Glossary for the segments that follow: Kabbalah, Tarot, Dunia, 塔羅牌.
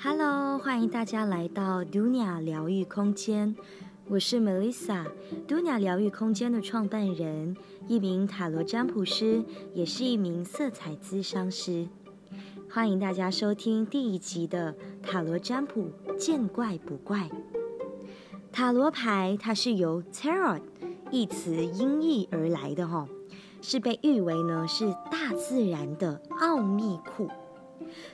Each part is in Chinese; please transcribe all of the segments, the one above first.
Hello， 欢迎大家来到 Dunia 疗愈空间，我是 Melissa。Dunia 疗愈空间的创办人，一名塔罗占卜师，也是一名色彩咨商师。欢迎大家收听第一集的塔罗占卜，见怪不怪。塔罗牌它是由 Tarot 一词音译而来的，是被誉为呢是大自然的奥秘库。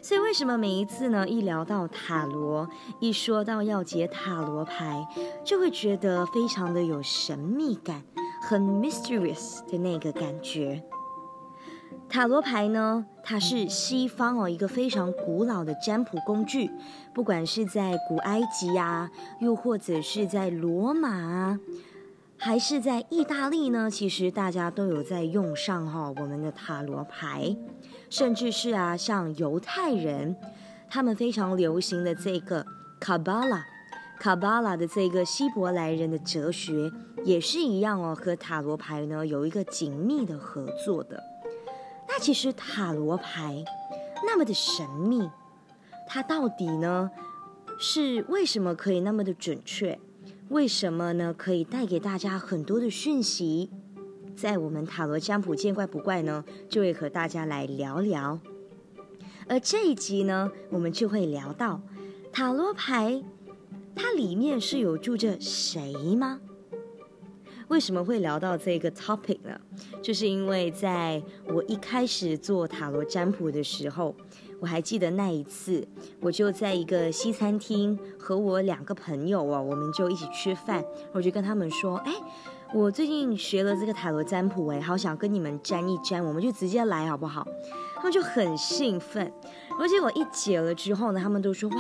所以为什么每一次呢一聊到塔罗，一说到要解塔罗牌，就会觉得非常的有神秘感，很 mysterious 的那个感觉。塔罗牌呢，它是西方一个非常古老的占卜工具，不管是在古埃及啊，又或者是在罗马啊，还是在意大利呢，其实大家都有在用上我们的塔罗牌，甚至是像犹太人，他们非常流行的这个 Kabbalah 的这个希伯来人的哲学也是一样和塔罗牌呢有一个紧密的合作的。那其实塔罗牌那么的神秘，它到底呢是为什么可以那么的准确？为什么呢？可以带给大家很多的讯息，在我们塔罗占卜见怪不怪呢，就会和大家来聊聊。而这一集呢，我们就会聊到塔罗牌，它里面是有住着谁吗？为什么会聊到这个 topic 呢？就是因为在我一开始做塔罗占卜的时候，我还记得那一次，我就在一个西餐厅和我2个朋友我们就一起吃饭，我就跟他们说，我最近学了这个塔罗占卜，好想跟你们占一占，我们就直接来好不好？他们就很兴奋，而且我一解了之后呢，他们都说，哇，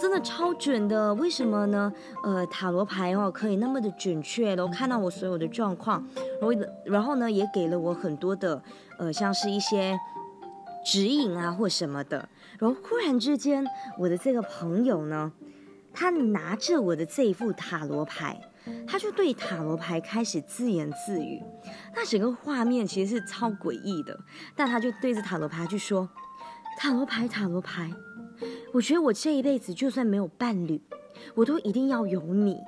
真的超准的，为什么呢？塔罗牌可以那么的准确，然后看到我所有的状况，然后呢也给了我很多的像是一些指引或什么的。然后忽然之间，我的这个朋友呢，他拿着我的这一副塔罗牌，他就对塔罗牌开始自言自语。那整个画面其实是超诡异的，但他就对着塔罗牌去说，塔罗牌塔罗牌，我觉得我这一辈子就算没有伴侣，我都一定要有你，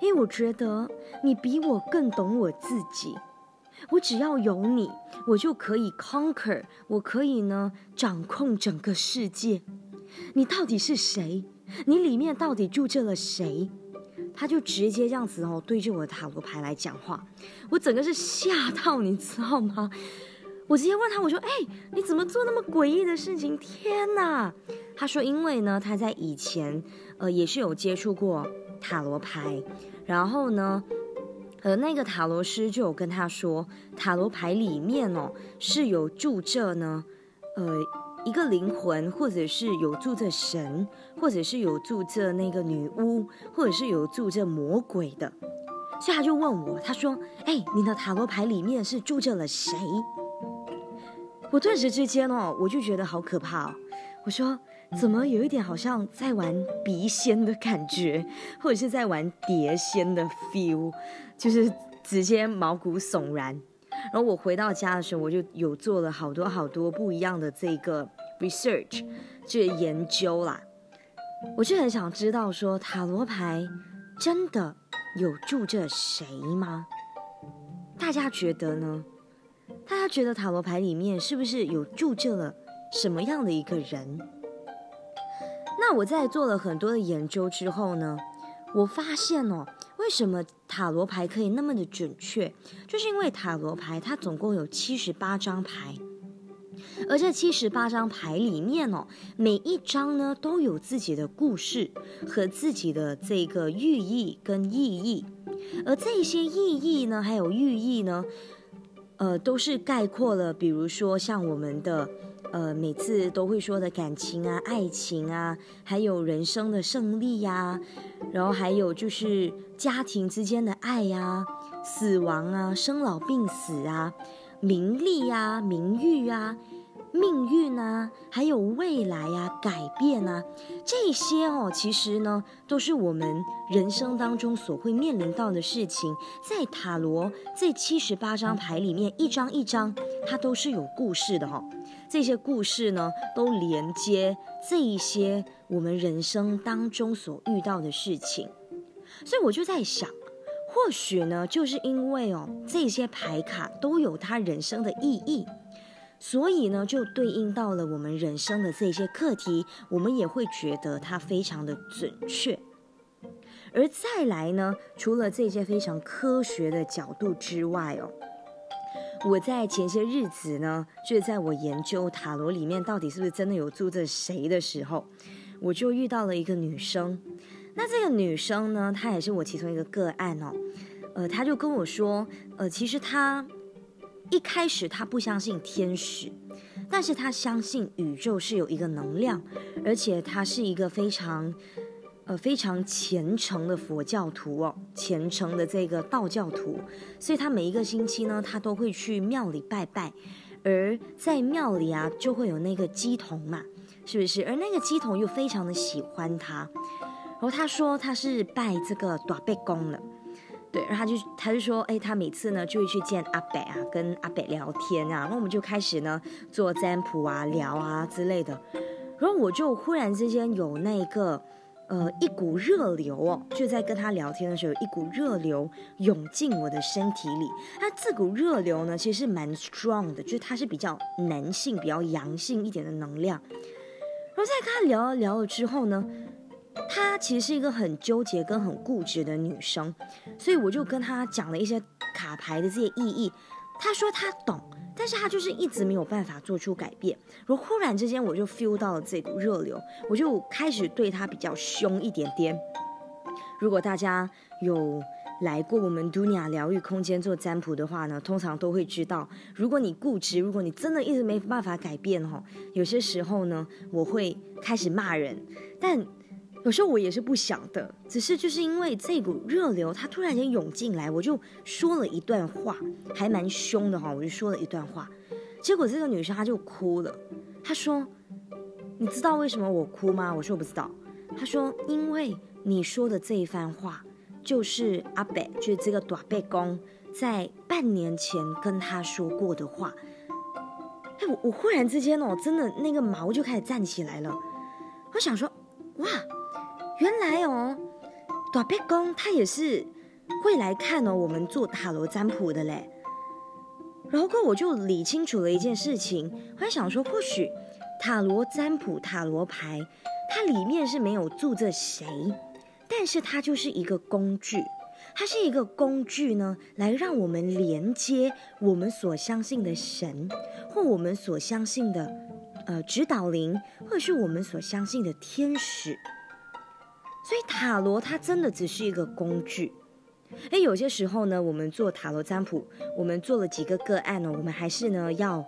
因为我觉得你比我更懂我自己，我只要有你，我就可以 conquer， 我可以呢掌控整个世界。你到底是谁？你里面到底住着了谁？他就直接这样子对着我的塔罗牌来讲话，我整个是吓到，你知道吗？我直接问他，我说，你怎么做那么诡异的事情？天哪！他说，因为呢，他在以前也是有接触过塔罗牌，然后呢那个塔罗师就有跟他说，塔罗牌里面是有住着呢一个灵魂，或者是有住着神，或者是有住着那个女巫，或者是有住着魔鬼的。所以他就问我，他说，你的塔罗牌里面是住着了谁？我顿时之间我就觉得好可怕我说，怎么有一点好像在玩笔仙的感觉，或者是在玩碟仙的 feel， 就是直接毛骨悚然。然后我回到家的时候，我就有做了好多好多不一样的这个 research， 就是研究啦。我就很想知道说，塔罗牌真的有住着谁吗？大家觉得呢？大家觉得塔罗牌里面是不是有住着了什么样的一个人？那我在做了很多的研究之后呢，我发现为什么塔罗牌可以那么的准确，就是因为塔罗牌它总共有78张牌，而这78张牌里面每一张呢都有自己的故事和自己的这个寓意跟意义，而这些意义呢还有寓意呢都是概括了，比如说像我们的每次都会说的感情啊、爱情啊，还有人生的胜利啊，然后还有就是家庭之间的爱啊、死亡啊、生老病死啊、名利啊、名誉啊、命运啊，还有未来啊、改变啊，这些其实呢都是我们人生当中所会面临到的事情，在塔罗这78张牌里面，一张一张它都是有故事的这些故事呢，都连接这一些我们人生当中所遇到的事情。所以我就在想，或许呢，就是因为这些牌卡都有它人生的意义，所以呢，就对应到了我们人生的这些课题，我们也会觉得它非常的准确。而再来呢，除了这些非常科学的角度之外我在前些日子呢，就在我研究塔罗里面到底是不是真的有住着谁的时候，我就遇到了一个女生。那这个女生呢，她也是我其中一个个案她就跟我说，其实她一开始她不相信天使，但是她相信宇宙是有一个能量，而且她是一个非常虔诚的佛教徒虔诚的这个道教徒，所以他每一个星期呢，他都会去庙里拜拜，而在庙里就会有那个乩童嘛，是不是？而那个乩童又非常的喜欢他，然后他说他是拜这个大伯公了，对，然后他就说，他每次呢就会去见阿伯跟阿伯聊天然后我们就开始呢做占卜聊之类的，然后我就忽然之间有那个。一股热流就在跟他聊天的时候，一股热流涌进我的身体里。那这股热流呢，其实蛮 strong 的，就是它是比较男性、比较阳性一点的能量。然后在跟他聊了聊了之后呢，她其实是一个很纠结跟很固执的女生，所以我就跟她讲了一些卡牌的这些意义。她说她懂，但是她就是一直没有办法做出改变。然后忽然之间我就 feel 到了这股热流，我就开始对她比较凶一点点。如果大家有来过我们 Dunia 疗愈空间做占卜的话呢，通常都会知道，如果你固执，如果你真的一直没办法改变有些时候呢，我会开始骂人，但有时候我也是不想的，只是就是因为这股热流它突然间涌进来，我就说了一段话，还蛮凶的我就说了一段话，结果这个女生她就哭了。她说你知道为什么我哭吗？我说我不知道。她说因为你说的这一番话就是阿伯，就是这个大伯公在半年前跟她说过的话。我忽然之间真的那个毛就开始站起来了。我想说哇，原来大伯公他也是会来看我们做塔罗占卜的嘞。然后我就理清楚了一件事情，我还想说或许塔罗占卜塔罗牌它里面是没有住着谁，但是它就是一个工具，它是一个工具呢，来让我们连接我们所相信的神，或我们所相信的指导灵，或者是我们所相信的天使。所以塔罗它真的只是一个工具。有些时候呢，我们做塔罗占卜，我们做了几个个案我们还是呢要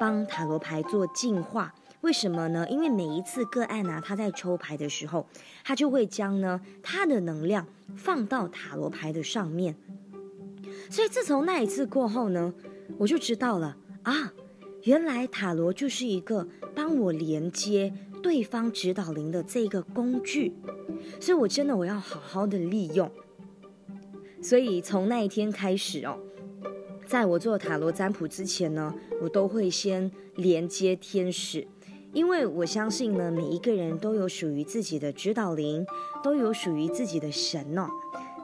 帮塔罗牌做净化。为什么呢？因为每一次个案他在抽牌的时候，他就会将呢他的能量放到塔罗牌的上面。所以自从那一次过后呢，我就知道了原来塔罗就是一个帮我连接对方指导灵的这个工具，所以我真的要好好的利用。所以从那一天开始在我做塔罗占卜之前呢，我都会先连接天使，因为我相信呢，每一个人都有属于自己的指导灵，都有属于自己的神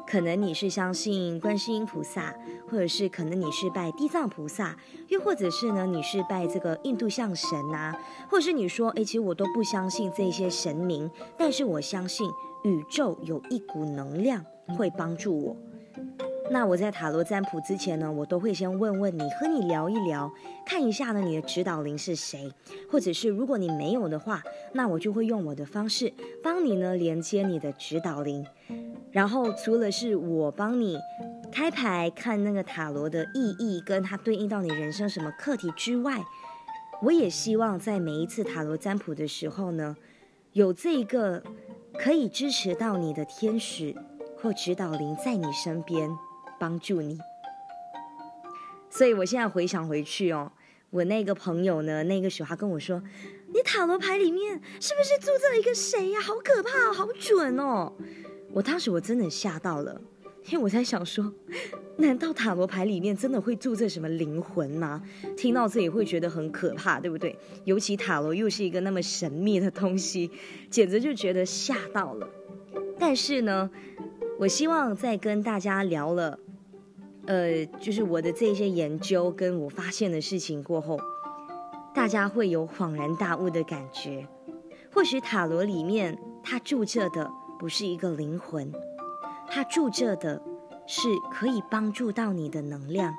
可能你是相信观世音菩萨，或者是可能你是拜地藏菩萨，又或者是呢你是拜这个印度象神或者是你说其实我都不相信这些神明，但是我相信宇宙有一股能量会帮助我。那我在塔罗占卜之前呢，我都会先问问你，和你聊一聊，看一下呢你的指导灵是谁，或者是如果你没有的话，那我就会用我的方式帮你呢连接你的指导灵。然后除了是我帮你开牌看那个塔罗的意义跟它对应到你人生什么课题之外，我也希望在每一次塔罗占卜的时候呢，有这个可以支持到你的天使或指导灵在你身边帮助你。所以我现在回想回去我那个朋友呢，那个时候他跟我说，你塔罗牌里面是不是住着一个谁好可怕好准我当时我真的吓到了，因为我在想说，难道塔罗牌里面真的会住着什么灵魂吗？听到这也会觉得很可怕，对不对？尤其塔罗又是一个那么神秘的东西，简直就觉得吓到了。但是呢，我希望在跟大家聊了，就是我的这些研究跟我发现的事情过后，大家会有恍然大悟的感觉。或许塔罗里面它住着的不是一个灵魂，它住着的是可以帮助到你的能量。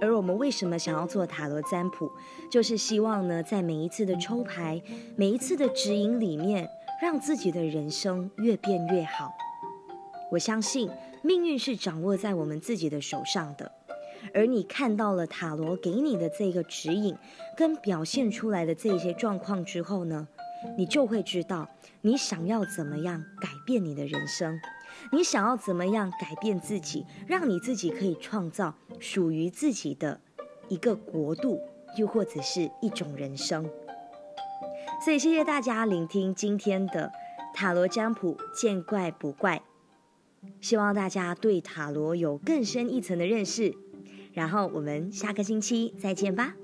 而我们为什么想要做塔罗占卜，就是希望呢，在每一次的抽牌、每一次的指引里面，让自己的人生越变越好。我相信命运是掌握在我们自己的手上的，而你看到了塔罗给你的这个指引跟表现出来的这些状况之后呢，你就会知道你想要怎么样改变你的人生，你想要怎么样改变自己，让你自己可以创造属于自己的一个国度，又或者是一种人生。所以谢谢大家聆听今天的塔罗占卜，见怪不怪。希望大家对塔罗有更深一层的认识，然后我们下个星期再见吧。